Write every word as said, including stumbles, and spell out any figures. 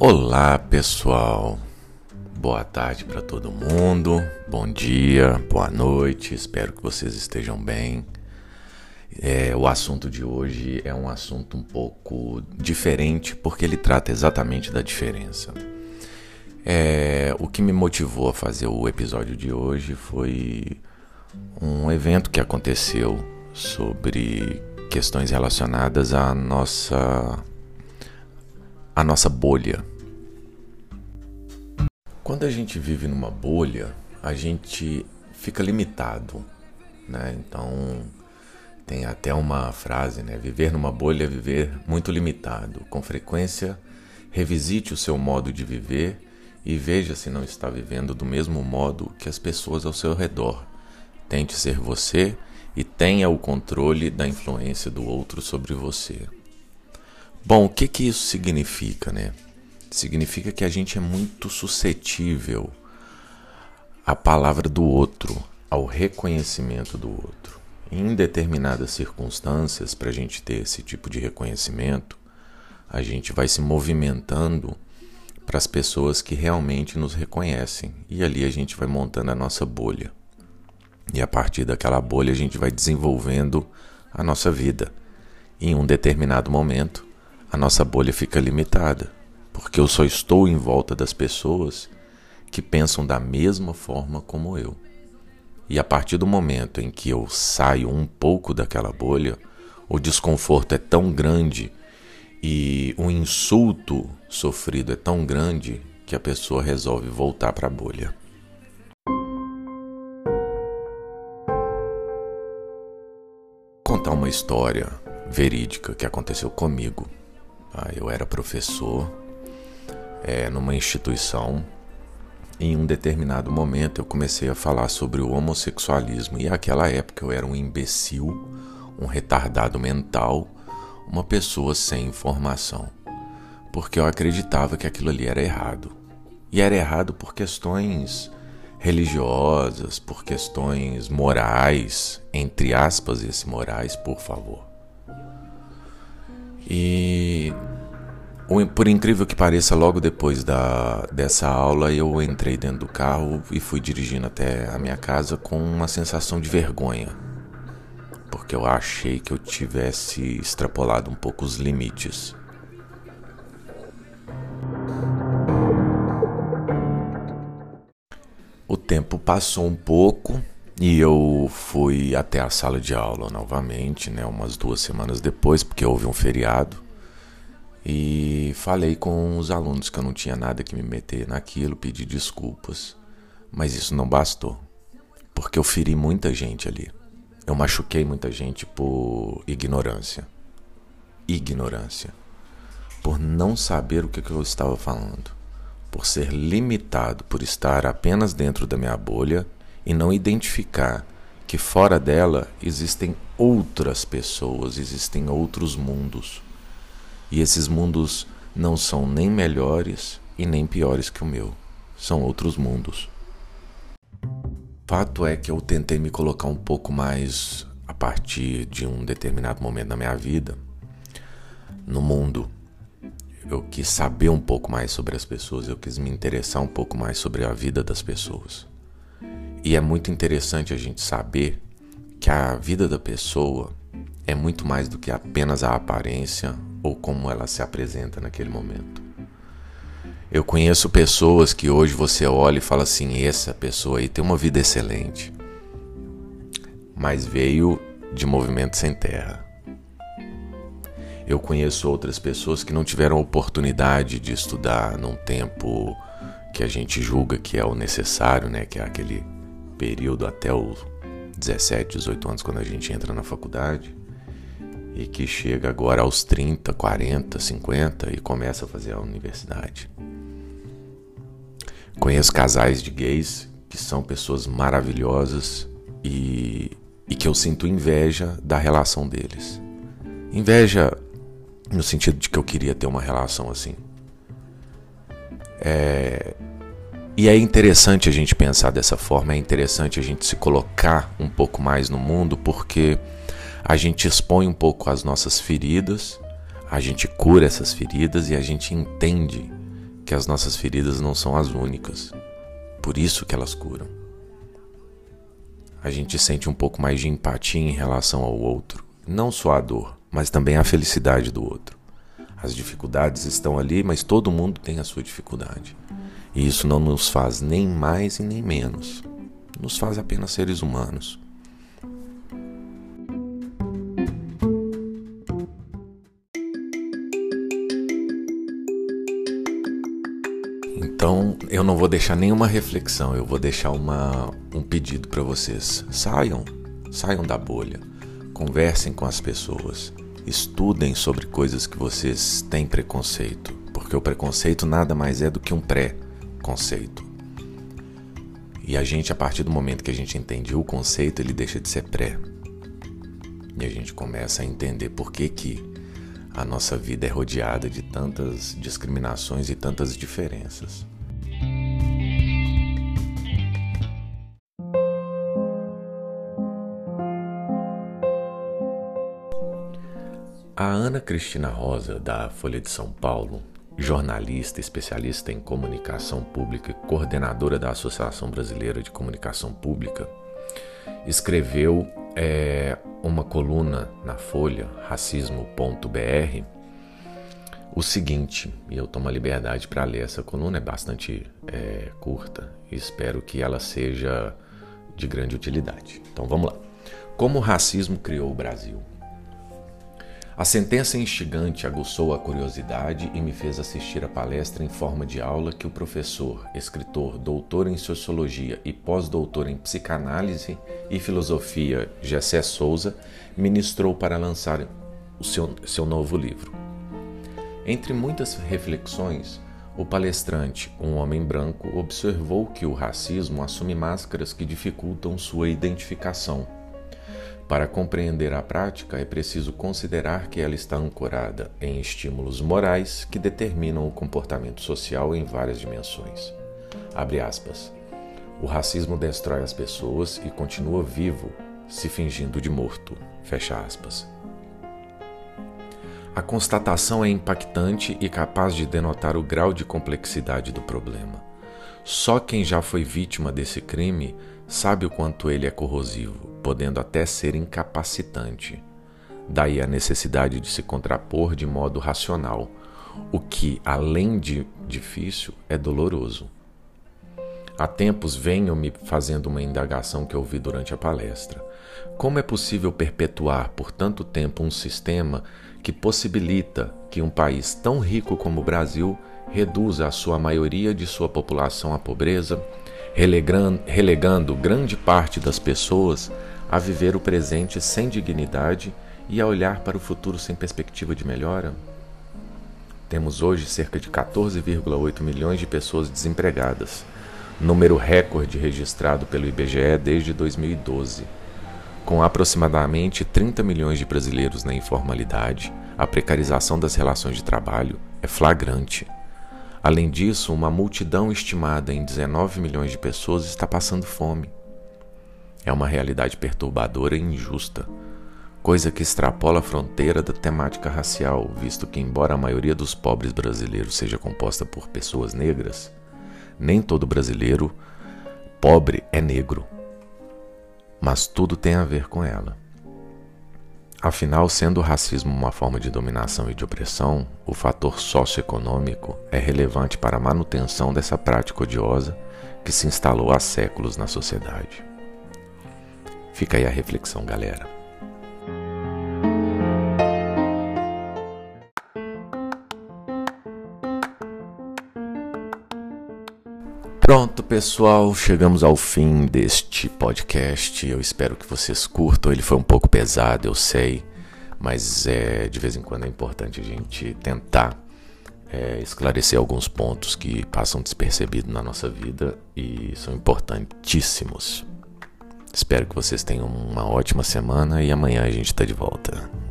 Olá pessoal, boa tarde para todo mundo, bom dia, boa noite, espero que vocês estejam bem. É, o assunto de hoje é um assunto um pouco diferente porque ele trata exatamente da diferença. É, o que me motivou a fazer o episódio de hoje foi um evento que aconteceu sobre questões relacionadas à nossa... a nossa bolha. Quando a gente vive numa bolha, a gente fica limitado, né? Então, tem até uma frase, né? Viver numa bolha é viver muito limitado. Com frequência, revisite o seu modo de viver e veja se não está vivendo do mesmo modo que as pessoas ao seu redor. Tente ser você e tenha o controle da influência do outro sobre você. Bom, o que que isso significa, né? Significa que a gente é muito suscetível à palavra do outro, ao reconhecimento do outro. Em determinadas circunstâncias, para a gente ter esse tipo de reconhecimento, a gente vai se movimentando para as pessoas que realmente nos reconhecem. E ali a gente vai montando a nossa bolha. E a partir daquela bolha a gente vai desenvolvendo a nossa vida. Em um determinado momento, a nossa bolha fica limitada, porque eu só estou em volta das pessoas que pensam da mesma forma como eu. E a partir do momento em que eu saio um pouco daquela bolha, o desconforto é tão grande e o insulto sofrido é tão grande que a pessoa resolve voltar para a bolha. Vou contar uma história verídica que aconteceu comigo. Eu era professor é, numa instituição e em um determinado momento eu comecei a falar sobre o homossexualismo e naquela época eu era um imbecil, um retardado mental, uma pessoa sem informação, porque eu acreditava que aquilo ali era errado. E era errado por questões religiosas, por questões morais, entre aspas esse morais, por favor. E, por incrível que pareça, logo depois da, dessa aula eu entrei dentro do carro e fui dirigindo até a minha casa com uma sensação de vergonha, porque eu achei que eu tivesse extrapolado um pouco os limites. O tempo passou um pouco e eu fui até a sala de aula novamente, né, umas duas semanas depois, porque houve um feriado. E falei com os alunos que eu não tinha nada que me meter naquilo, pedi desculpas. Mas isso não bastou, porque eu feri muita gente ali. Eu machuquei muita gente por ignorância. Ignorância. Por não saber o que eu estava falando. Por ser limitado, por estar apenas dentro da minha bolha, e não identificar que fora dela existem outras pessoas, existem outros mundos. E esses mundos não são nem melhores e nem piores que o meu. São outros mundos. Fato é que eu tentei me colocar um pouco mais a partir de um determinado momento da minha vida no mundo. Eu quis saber um pouco mais sobre as pessoas, eu quis me interessar um pouco mais sobre a vida das pessoas. E é muito interessante a gente saber que a vida da pessoa é muito mais do que apenas a aparência ou como ela se apresenta naquele momento. Eu conheço pessoas que hoje você olha e fala assim, essa pessoa aí tem uma vida excelente, mas veio de movimento sem terra. Eu conheço outras pessoas que não tiveram oportunidade de estudar num tempo que a gente julga que é o necessário, né, que é aquele período até os dezessete, dezoito anos, quando a gente entra na faculdade, e que chega agora aos trinta, quarenta, cinquenta e começa a fazer a universidade. Conheço casais de gays que são pessoas maravilhosas e, e que eu sinto inveja da relação deles. Inveja no sentido de que eu queria ter uma relação assim. É... E é interessante a gente pensar dessa forma, é interessante a gente se colocar um pouco mais no mundo, porque a gente expõe um pouco as nossas feridas, a gente cura essas feridas e a gente entende que as nossas feridas não são as únicas, por isso que elas curam. A gente sente um pouco mais de empatia em relação ao outro, não só a dor, mas também a felicidade do outro. As dificuldades estão ali, mas todo mundo tem a sua dificuldade. E isso não nos faz nem mais e nem menos. Nos faz apenas seres humanos. Então, eu não vou deixar nenhuma reflexão, eu vou deixar uma, um pedido para vocês. Saiam, saiam da bolha, conversem com as pessoas, estudem sobre coisas que vocês têm preconceito, porque o preconceito nada mais é do que um pré-conceito. E a gente, a partir do momento que a gente entende o conceito, ele deixa de ser pré. E a gente começa a entender por que que a nossa vida é rodeada de tantas discriminações e tantas diferenças. A Ana Cristina Rosa, da Folha de São Paulo, jornalista, especialista em comunicação pública e coordenadora da Associação Brasileira de Comunicação Pública, escreveu é, uma coluna na Folha, racismo ponto b r, o seguinte, e eu tomo a liberdade para ler essa coluna, é bastante é, curta, e espero que ela seja de grande utilidade. Então vamos lá. Como o racismo criou o Brasil? A sentença instigante aguçou a curiosidade e me fez assistir a palestra em forma de aula que o professor, escritor, doutor em Sociologia e pós-doutor em Psicanálise e Filosofia Jessé Souza ministrou para lançar o seu, seu novo livro. Entre muitas reflexões, o palestrante, um homem branco, observou que o racismo assume máscaras que dificultam sua identificação. Para compreender a prática, é preciso considerar que ela está ancorada em estímulos morais que determinam o comportamento social em várias dimensões. Abre aspas. O racismo destrói as pessoas e continua vivo, se fingindo de morto. Fecha aspas. A constatação é impactante e capaz de denotar o grau de complexidade do problema. Só quem já foi vítima desse crime sabe o quanto ele é corrosivo, podendo até ser incapacitante. Daí a necessidade de se contrapor de modo racional, o que, além de difícil, é doloroso. Há tempos venho me fazendo uma indagação que ouvi durante a palestra. Como é possível perpetuar por tanto tempo um sistema que possibilita que um país tão rico como o Brasil reduza a sua maioria de sua população à pobreza, relegando, relegando grande parte das pessoas a viver o presente sem dignidade e a olhar para o futuro sem perspectiva de melhora? Temos hoje cerca de catorze vírgula oito milhões de pessoas desempregadas, número recorde registrado pelo I B G E desde dois mil e doze, com aproximadamente trinta milhões de brasileiros na informalidade. A precarização das relações de trabalho é flagrante. Além disso, uma multidão estimada em dezenove milhões de pessoas está passando fome. É uma realidade perturbadora e injusta, coisa que extrapola a fronteira da temática racial, visto que, embora a maioria dos pobres brasileiros seja composta por pessoas negras, nem todo brasileiro pobre é negro. Mas tudo tem a ver com ela. Afinal, sendo o racismo uma forma de dominação e de opressão, o fator socioeconômico é relevante para a manutenção dessa prática odiosa que se instalou há séculos na sociedade. Fica aí a reflexão, galera. Pronto, pessoal, chegamos ao fim deste podcast. Eu espero que vocês curtam. Ele foi um pouco pesado, eu sei, mas é, de vez em quando é importante a gente tentar é, esclarecer alguns pontos que passam despercebidos na nossa vida e são importantíssimos. Espero que vocês tenham uma ótima semana e amanhã a gente está de volta.